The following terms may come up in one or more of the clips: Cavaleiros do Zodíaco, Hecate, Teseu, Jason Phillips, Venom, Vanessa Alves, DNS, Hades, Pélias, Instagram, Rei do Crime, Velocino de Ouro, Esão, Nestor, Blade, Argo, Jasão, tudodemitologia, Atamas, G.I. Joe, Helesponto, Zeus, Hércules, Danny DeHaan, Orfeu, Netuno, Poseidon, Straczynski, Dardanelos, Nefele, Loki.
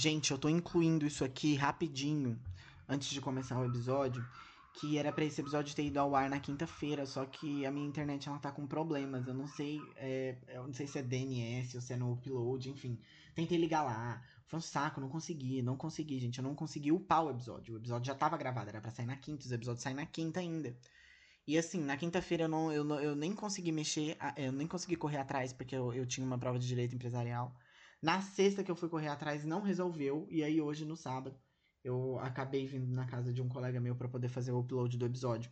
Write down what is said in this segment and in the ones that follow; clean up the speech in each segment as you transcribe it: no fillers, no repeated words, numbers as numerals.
Gente, eu tô incluindo isso aqui rapidinho, antes de começar o episódio, que era pra esse episódio ter ido ao ar na quinta-feira, só que a minha internet ela tá com problemas, eu não sei se é DNS ou se é no upload, enfim. Tentei ligar lá, foi um saco, não consegui, gente, eu não consegui upar o episódio já tava gravado, era pra sair na quinta, os episódios saem na quinta ainda. E assim, na quinta-feira eu nem consegui mexer, eu nem consegui correr atrás, porque eu tinha uma prova de direito empresarial. Na sexta que eu fui correr atrás, não resolveu, e aí hoje, no sábado, eu acabei vindo na casa de um colega meu pra poder fazer o upload do episódio.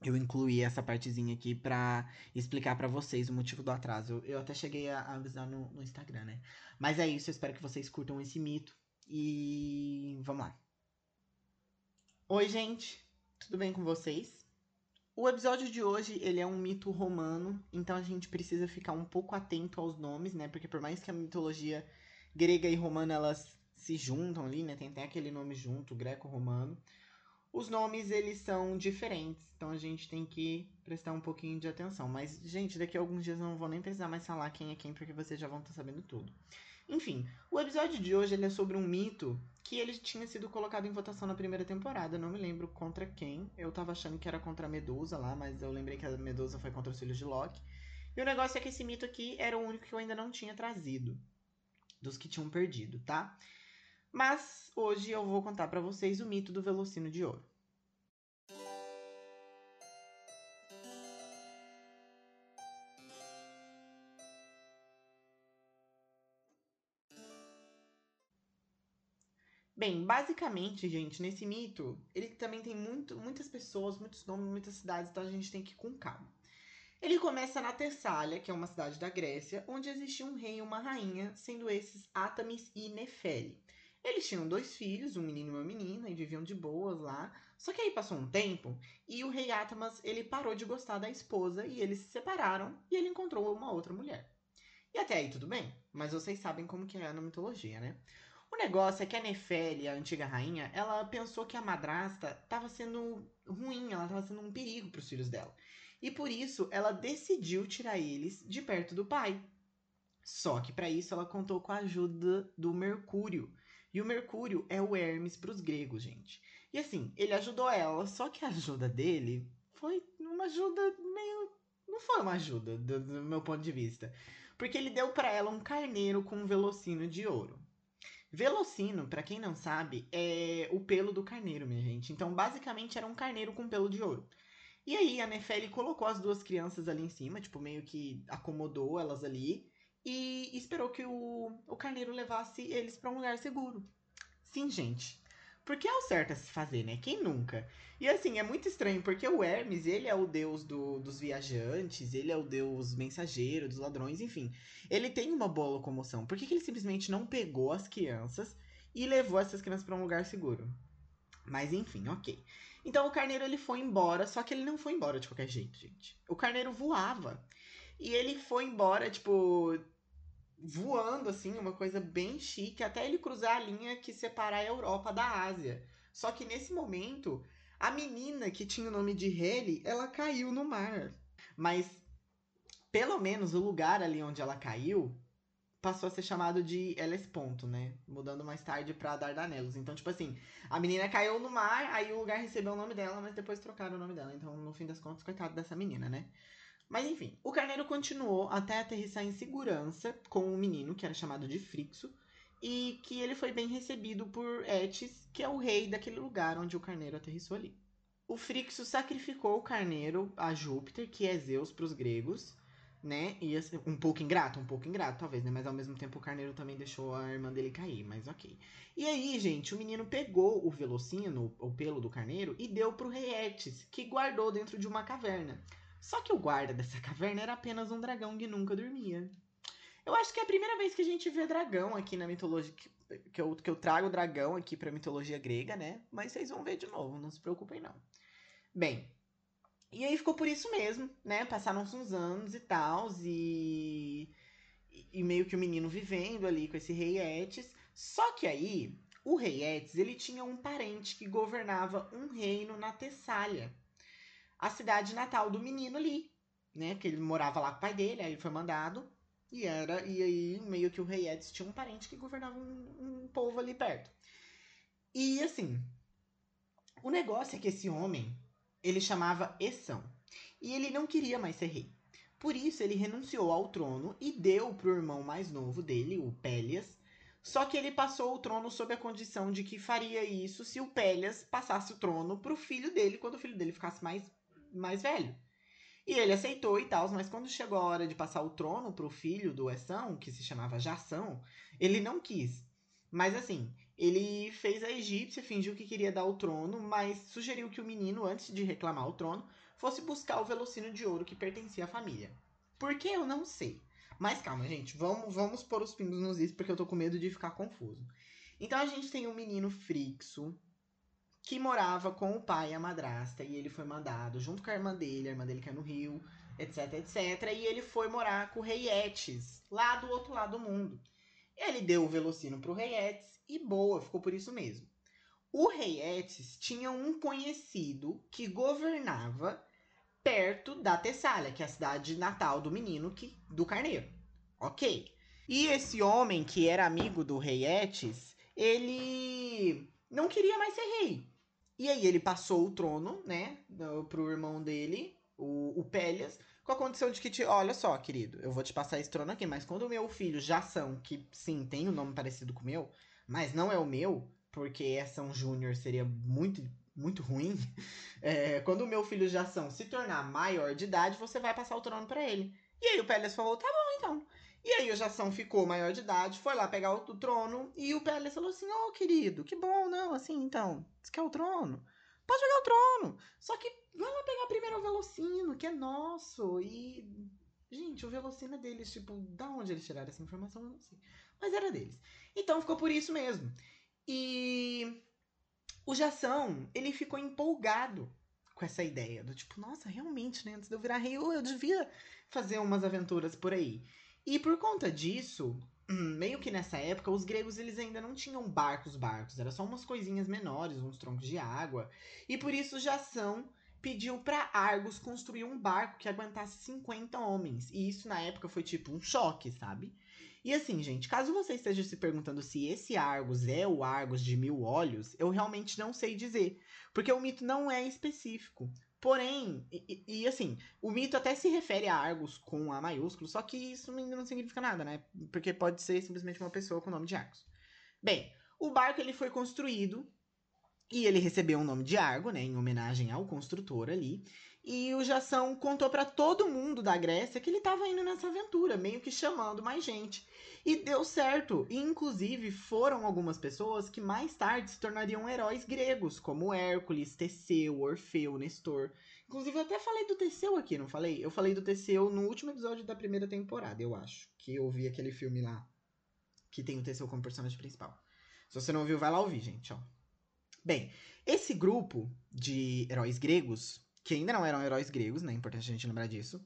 Eu incluí essa partezinha aqui pra explicar pra vocês o motivo do atraso. Eu até cheguei a avisar no Instagram, né? Mas é isso, eu espero que vocês curtam esse mito, e vamos lá. Oi, gente, tudo bem com vocês? O episódio de hoje, ele é um mito romano, então a gente precisa ficar um pouco atento aos nomes, né? Porque por mais que a mitologia grega e romana, elas se juntam ali, né? Tem até aquele nome junto, greco-romano. Os nomes, eles são diferentes, então a gente tem que prestar um pouquinho de atenção. Mas, gente, daqui a alguns dias eu não vou nem precisar mais falar quem é quem, porque vocês já vão estar sabendo tudo. Enfim, o episódio de hoje, ele é sobre um mito que ele tinha sido colocado em votação na primeira temporada, eu não me lembro contra quem, eu tava achando que era contra a Medusa lá, mas eu lembrei que a Medusa foi contra os filhos de Loki, e o negócio é que esse mito aqui era o único que eu ainda não tinha trazido, dos que tinham perdido, tá? Mas hoje eu vou contar pra vocês o mito do Velocino de Ouro. Bem, basicamente, gente, nesse mito, ele também tem muitas pessoas, muitos nomes, muitas cidades, então a gente tem que ir com calma. Ele começa na Tessália, que é uma cidade da Grécia, onde existia um rei e uma rainha, sendo esses Atamas e Nefele. Eles tinham dois filhos, um menino e uma menina, e viviam de boas lá. Só que aí passou um tempo, e o rei Atamas, ele parou de gostar da esposa, e eles se separaram, e ele encontrou uma outra mulher. E até aí tudo bem, mas vocês sabem como que é na mitologia, né? O negócio é que a Nefele, a antiga rainha, ela pensou que a madrasta estava sendo ruim, ela estava sendo um perigo para os filhos dela. E por isso, ela decidiu tirar eles de perto do pai. Só que para isso, ela contou com a ajuda do Mercúrio. E o Mercúrio é o Hermes para os gregos, gente. E assim, ele ajudou ela, só que a ajuda dele foi uma ajuda meio... Não foi uma ajuda, do meu ponto de vista. Porque ele deu para ela um carneiro com um velocino de ouro. Velocino, pra quem não sabe, é o pelo do carneiro, minha gente. Então, basicamente, era um carneiro com pelo de ouro. E aí, a Nefele colocou as duas crianças ali em cima, tipo, meio que acomodou elas ali. E esperou que o carneiro levasse eles pra um lugar seguro. Sim, gente. Porque é o certo a se fazer, né? Quem nunca? E assim, é muito estranho, porque o Hermes, ele é o deus dos viajantes, ele é o deus mensageiro, dos ladrões, enfim. Ele tem uma boa locomoção. Por que ele simplesmente não pegou as crianças e levou essas crianças pra um lugar seguro? Mas enfim, ok. Então o carneiro, ele foi embora, só que ele não foi embora de qualquer jeito, gente. O carneiro voava. E ele foi embora, tipo... voando, assim, uma coisa bem chique, até ele cruzar a linha que separa a Europa da Ásia. Só que nesse momento, a menina que tinha o nome de Hele, ela caiu no mar. Mas, pelo menos, o lugar ali onde ela caiu passou a ser chamado de Helesponto, né? Mudando mais tarde pra Dardanelos. Então, tipo assim, a menina caiu no mar, aí o lugar recebeu o nome dela, mas depois trocaram o nome dela. Então, no fim das contas, coitado dessa menina, né? Mas enfim, o carneiro continuou até aterrissar em segurança com um menino, que era chamado de Frixo, e que ele foi bem recebido por Eetes, que é o rei daquele lugar onde o carneiro aterrissou ali. O Frixo sacrificou o carneiro a Júpiter, que é Zeus para os gregos, né? E assim, um pouco ingrato, talvez, né? Mas ao mesmo tempo o carneiro também deixou a irmã dele cair, mas ok. E aí, gente, o menino pegou o velocino, o pelo do carneiro, e deu pro rei Eetes, que guardou dentro de uma caverna. Só que o guarda dessa caverna era apenas um dragão que nunca dormia. Eu acho que é a primeira vez que a gente vê dragão aqui na mitologia... Que eu trago dragão aqui pra mitologia grega, né? Mas vocês vão ver de novo, não se preocupem não. Bem, e aí ficou por isso mesmo, né? Passaram-se uns anos e tal, e meio que o menino vivendo ali com esse rei Eetes. Só que aí, o rei Eetes, ele tinha um parente que governava um reino na Tessália. A cidade natal do menino ali, né? Que ele morava lá com o pai dele, aí ele foi mandado. E aí meio que o rei Eetes tinha um parente que governava um povo ali perto. E assim, o negócio é que esse homem, ele chamava Esão. E ele não queria mais ser rei. Por isso, ele renunciou ao trono e deu para o irmão mais novo dele, o Pélias. Só que ele passou o trono sob a condição de que faria isso se o Pélias passasse o trono para o filho dele, quando o filho dele ficasse mais velho. E ele aceitou e tal, mas quando chegou a hora de passar o trono para o filho do Esão, que se chamava Jasão, ele não quis. Mas assim, ele fez a egípcia, fingiu que queria dar o trono, mas sugeriu que o menino, antes de reclamar o trono, fosse buscar o Velocino de Ouro que pertencia à família. Por que eu não sei? Mas calma, gente, vamos pôr os pingos nos is, porque eu tô com medo de ficar confuso. Então a gente tem um menino Frixo, que morava com o pai e a madrasta, e ele foi mandado junto com a irmã dele que é no Rio, etc, etc. E ele foi morar com o rei Eetes, lá do outro lado do mundo. Ele deu o Velocino pro rei Eetes, e boa, ficou por isso mesmo. O rei Eetes tinha um conhecido que governava perto da Tessália, que é a cidade natal do menino, do carneiro. Ok. E esse homem, que era amigo do rei Eetes, ele não queria mais ser rei. E aí ele passou o trono, né, pro irmão dele, o Pélias, com a condição de que, olha só, querido, eu vou te passar esse trono aqui, mas quando o meu filho Jasão, que sim, tem um nome parecido com o meu, mas não é o meu, porque Jasão Júnior seria muito ruim, quando o meu filho Jasão se tornar maior de idade, você vai passar o trono pra ele. E aí o Pélias falou, tá bom, então. E aí o Jasão ficou maior de idade, foi lá pegar o trono, e o Pélias falou assim, ô, querido, que bom, não, assim, então, você quer o trono? Pode pegar o trono, só que vai lá pegar primeiro o Velocino, que é nosso, e... Gente, o Velocino é deles, tipo, da onde eles tiraram essa informação, eu não sei. Mas era deles. Então ficou por isso mesmo. E... o Jasão, ele ficou empolgado com essa ideia do tipo, nossa, realmente, né, antes de eu virar rei, eu devia fazer umas aventuras por aí. E por conta disso, meio que nessa época, os gregos, eles ainda não tinham barcos, era só umas coisinhas menores, uns troncos de água. E por isso Jasão pediu para Argos construir um barco que aguentasse 50 homens. E isso na época foi tipo um choque, sabe? E assim, gente, caso você esteja se perguntando se esse Argos é o Argos de mil olhos, eu realmente não sei dizer, porque o mito não é específico. Porém, assim, o mito até se refere a Argos com A maiúsculo, só que isso ainda não significa nada, né? Porque pode ser simplesmente uma pessoa com o nome de Argos. Bem, o barco ele foi construído e ele recebeu o nome de Argo, né, em homenagem ao construtor ali. E o Jasão contou pra todo mundo da Grécia que ele tava indo nessa aventura, meio que chamando mais gente. E deu certo. E, inclusive, foram algumas pessoas que mais tarde se tornariam heróis gregos, como Hércules, Teseu, Orfeu, Nestor. Inclusive, eu até falei do Teseu aqui, não falei? Eu falei do Teseu no último episódio da primeira temporada, eu acho. Que eu vi aquele filme lá, que tem o Teseu como personagem principal. Se você não viu, vai lá ouvir, gente, ó. Bem, esse grupo de heróis gregos, que ainda não eram heróis gregos, né? É importante a gente lembrar disso.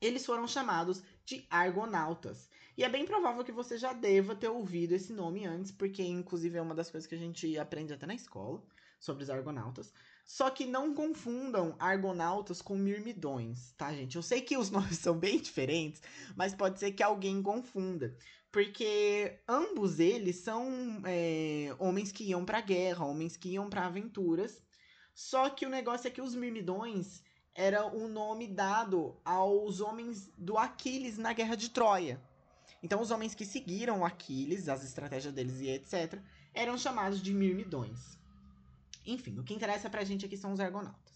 Eles foram chamados de Argonautas. E é bem provável que você já deva ter ouvido esse nome antes, porque inclusive é uma das coisas que a gente aprende até na escola, sobre os Argonautas. Só que não confundam Argonautas com Mirmidões, tá, gente? Eu sei que os nomes são bem diferentes, mas pode ser que alguém confunda. Porque ambos eles são homens que iam pra guerra, homens que iam pra aventuras. Só que o negócio é que os Mirmidões era o nome dado aos homens do Aquiles na Guerra de Troia. Então os homens que seguiram Aquiles, as estratégias deles e etc, eram chamados de Mirmidões. Enfim, o que interessa pra gente aqui são os Argonautas.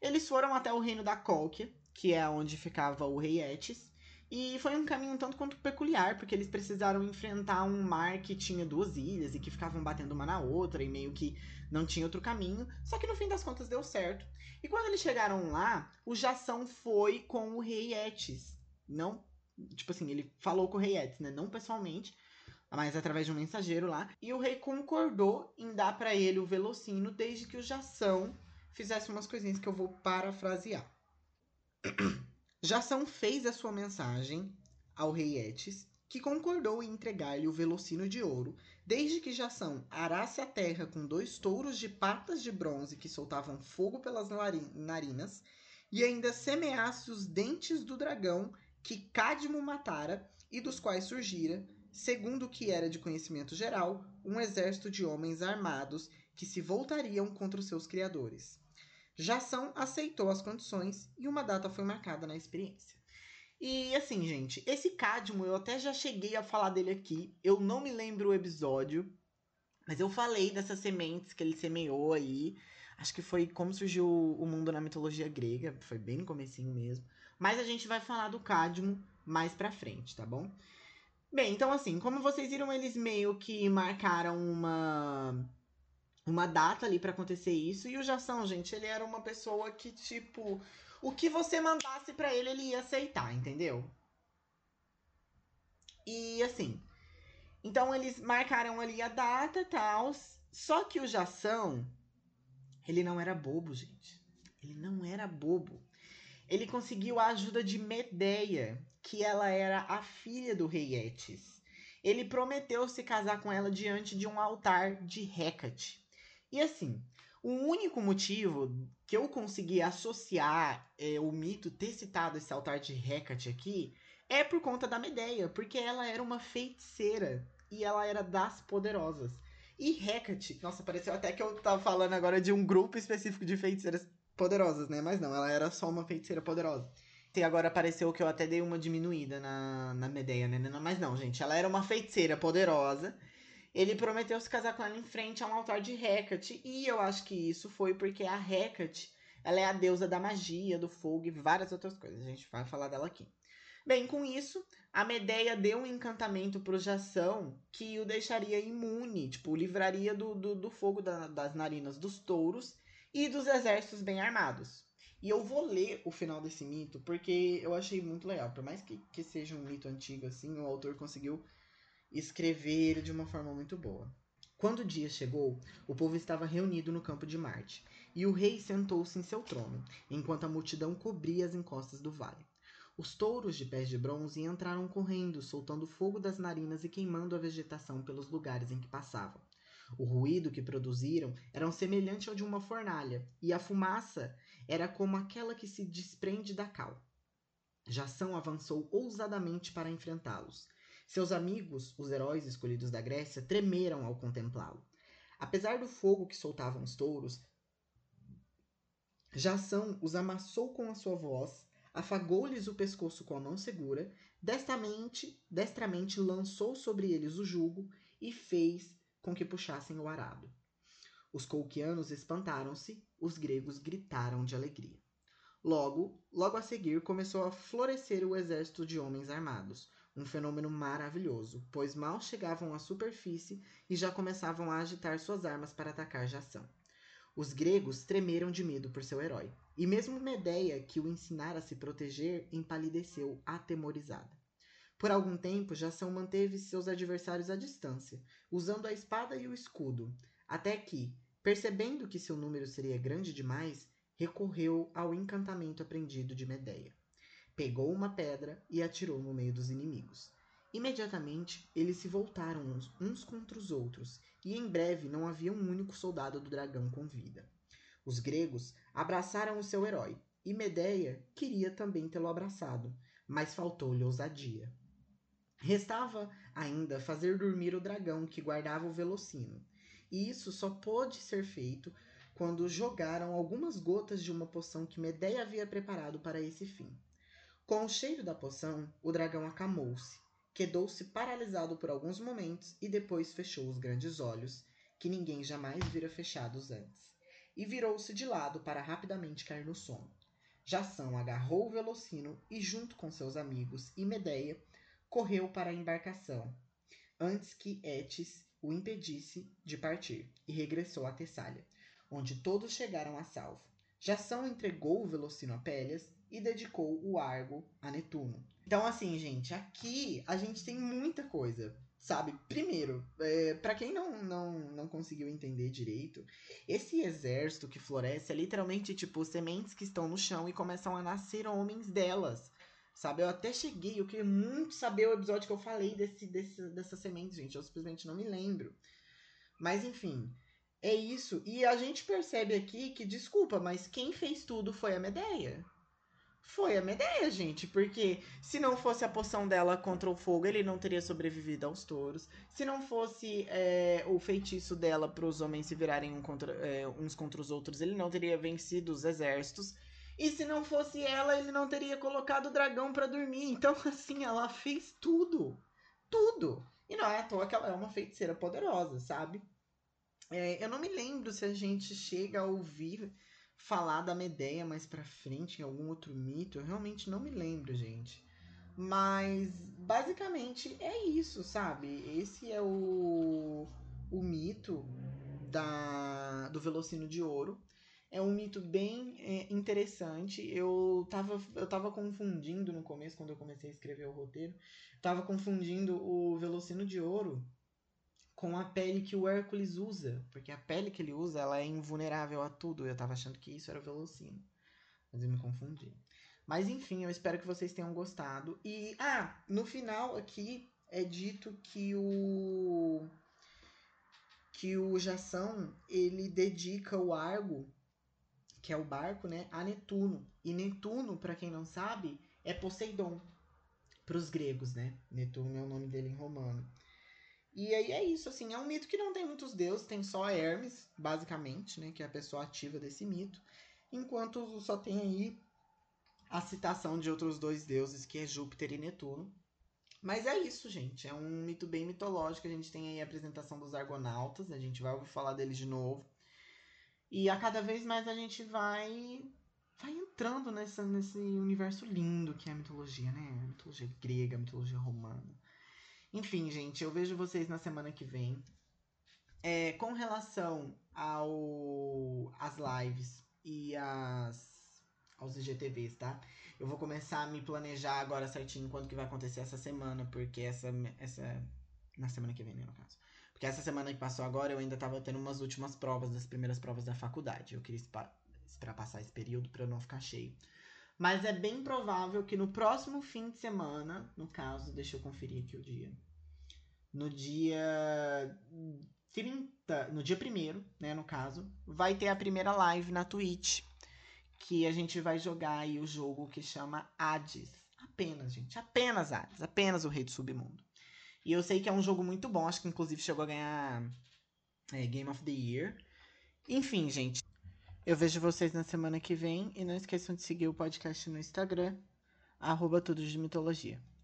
Eles foram até o reino da Cólquia, que é onde ficava o rei Eetes. E foi um caminho tanto quanto peculiar, porque eles precisaram enfrentar um mar que tinha duas ilhas e que ficavam batendo uma na outra e meio que não tinha outro caminho. Só que no fim das contas deu certo. E quando eles chegaram lá, o Jasão foi com o rei Eetes. Não, tipo assim, ele falou com o rei Eetes, né? Não pessoalmente, mas através de um mensageiro lá. E o rei concordou em dar pra ele o Velocino, desde que o Jasão fizesse umas coisinhas que eu vou parafrasear. Jasão fez a sua mensagem ao rei Eetes, que concordou em entregar-lhe o Velocino de Ouro, desde que Jasão arasse a terra com 2 touros de patas de bronze que soltavam fogo pelas narinas, e ainda semeasse os dentes do dragão que Cádmo matara e dos quais surgira, segundo o que era de conhecimento geral, um exército de homens armados que se voltariam contra os seus criadores. Jasão aceitou as condições e uma data foi marcada na experiência. E assim, gente, esse Cádmo, eu até já cheguei a falar dele aqui, eu não me lembro o episódio, mas eu falei dessas sementes que ele semeou aí, acho que foi como surgiu o mundo na mitologia grega, foi bem no comecinho mesmo, mas a gente vai falar do Cádmo mais pra frente, tá bom? Bem, então assim, como vocês viram, eles meio que marcaram uma data ali pra acontecer isso. E o Jasão, gente, ele era uma pessoa que, tipo, o que você mandasse pra ele, ele ia aceitar, entendeu? E assim, então eles marcaram ali a data e tal. Só que o Jasão, ele não era bobo, gente. Ele não era bobo. Ele conseguiu a ajuda de Medeia, que ela era a filha do rei Eetes. Ele prometeu se casar com ela diante de um altar de Hecate. E assim, o único motivo que eu consegui associar o mito ter citado esse altar de Hecate aqui é por conta da Medeia, porque ela era uma feiticeira e ela era das poderosas. E Hecate, nossa, pareceu até que eu tava falando agora de um grupo específico de feiticeiras poderosas, né? Mas não, ela era só uma feiticeira poderosa. E agora pareceu que eu até dei uma diminuída na Medeia, né? Mas não, gente, ela era uma feiticeira poderosa. Ele prometeu se casar com ela em frente a um altar de Hecate. E eu acho que isso foi porque a Hecate, ela é a deusa da magia, do fogo e várias outras coisas. A gente vai falar dela aqui. Bem, com isso, a Medeia deu um encantamento pro Jasão que o deixaria imune. Tipo, o livraria do fogo das narinas dos touros e dos exércitos bem armados. E eu vou ler o final desse mito porque eu achei muito legal. Por mais que seja um mito antigo, assim, o autor conseguiu escrever ele de uma forma muito boa. Quando o dia chegou, o povo estava reunido no campo de Marte, e o rei sentou-se em seu trono, enquanto a multidão cobria as encostas do vale. Os touros de pés de bronze entraram correndo, soltando fogo das narinas e queimando a vegetação pelos lugares em que passavam. O ruído que produziram era semelhante ao de uma fornalha, e a fumaça era como aquela que se desprende da cal. Jasão avançou ousadamente para enfrentá-los. Seus amigos, os heróis escolhidos da Grécia, tremeram ao contemplá-lo. Apesar do fogo que soltavam os touros, Jasão os amassou com a sua voz, afagou-lhes o pescoço com a mão segura, destramente lançou sobre eles o jugo e fez com que puxassem o arado. Os colquianos espantaram-se, os gregos gritaram de alegria. Logo a seguir, começou a florescer o exército de homens armados, um fenômeno maravilhoso, pois mal chegavam à superfície e já começavam a agitar suas armas para atacar Jasão. Os gregos tremeram de medo por seu herói, e mesmo Medeia, que o ensinara a se proteger, empalideceu atemorizada. Por algum tempo, Jasão manteve seus adversários à distância, usando a espada e o escudo, até que, percebendo que seu número seria grande demais, recorreu ao encantamento aprendido de Medeia. Pegou uma pedra e atirou no meio dos inimigos. Imediatamente, eles se voltaram uns contra os outros, e em breve não havia um único soldado do dragão com vida. Os gregos abraçaram o seu herói, e Medeia queria também tê-lo abraçado, mas faltou-lhe ousadia. Restava ainda fazer dormir o dragão que guardava o Velocino, e isso só pôde ser feito quando jogaram algumas gotas de uma poção que Medeia havia preparado para esse fim. Com o cheiro da poção, o dragão acamou-se, quedou-se paralisado por alguns momentos e depois fechou os grandes olhos, que ninguém jamais vira fechados antes, e virou-se de lado para rapidamente cair no sono. Jasão agarrou o Velocino e, junto com seus amigos e Medeia, correu para a embarcação, antes que Eetes o impedisse de partir, e regressou a Tessália, onde todos chegaram a salvo. Jasão entregou o Velocino a Pélias e dedicou o Argo a Netuno. Então, assim, gente, aqui a gente tem muita coisa, sabe? Primeiro, pra quem não conseguiu entender direito, esse exército que floresce é literalmente, tipo, sementes que estão no chão e começam a nascer homens delas, sabe? Eu até cheguei, eu queria muito saber o episódio que eu falei dessas sementes, gente. Eu simplesmente não me lembro. Mas, enfim, é isso. E a gente percebe aqui que, desculpa, mas quem fez tudo foi a Medeia. foi a Medeia, gente. Porque se não fosse a poção dela contra o fogo, ele não teria sobrevivido aos touros. Se não fosse o feitiço dela para os homens se virarem uns contra os outros, ele não teria vencido os exércitos. E se não fosse ela, ele não teria colocado o dragão para dormir. Então, assim, ela fez tudo. Tudo. E não é à toa que ela é uma feiticeira poderosa, sabe? Eu não me lembro se a gente chega a ouvir falar da Medeia mais pra frente, em algum outro mito. Eu realmente não me lembro, gente. Mas, basicamente, é isso, sabe? Esse é o mito do Velocino de Ouro. É um mito bem interessante. Eu tava confundindo no começo, quando eu comecei a escrever o roteiro. Tava confundindo o Velocino de Ouro com a pele que o Hércules usa. Porque a pele que ele usa, ela é invulnerável a tudo. Eu tava achando que isso era o Velocino. Mas eu me confundi. Mas enfim, eu espero que vocês tenham gostado. E, no final aqui é dito que o Jasão, ele dedica o Argo, que é o barco, né, a Netuno. E Netuno, pra quem não sabe, é Poseidon. Pros gregos, né? Netuno é o nome dele em romano. E aí é isso, assim, é um mito que não tem muitos deuses, tem só Hermes, basicamente, né, que é a pessoa ativa desse mito, enquanto só tem aí a citação de outros dois deuses, que é Júpiter e Netuno. Mas é isso, gente, é um mito bem mitológico, a gente tem aí a apresentação dos Argonautas, a gente vai ouvir falar deles de novo, e a cada vez mais a gente vai entrando nesse universo lindo que é a mitologia, né, a mitologia grega, a mitologia romana. Enfim, gente, eu vejo vocês na semana que vem. Com relação às lives e aos IGTVs, tá? Eu vou começar a me planejar agora certinho quanto que vai acontecer essa semana, porque na semana que vem, né, no caso. Porque essa semana que passou agora, eu ainda tava tendo umas últimas provas, das primeiras provas da faculdade. Eu queria esperar passar esse período pra eu não ficar cheio. Mas é bem provável que no próximo fim de semana, no caso, deixa eu conferir aqui o dia. No dia 30, no dia 1º, né, no caso, vai ter a primeira live na Twitch, que a gente vai jogar aí o jogo que chama Hades. Apenas, gente, apenas Hades, apenas o Rei do Submundo. E eu sei que é um jogo muito bom, acho que inclusive chegou a ganhar Game of the Year. Enfim, gente. Eu vejo vocês na semana que vem e não esqueçam de seguir o podcast no Instagram, @tudodemitologia.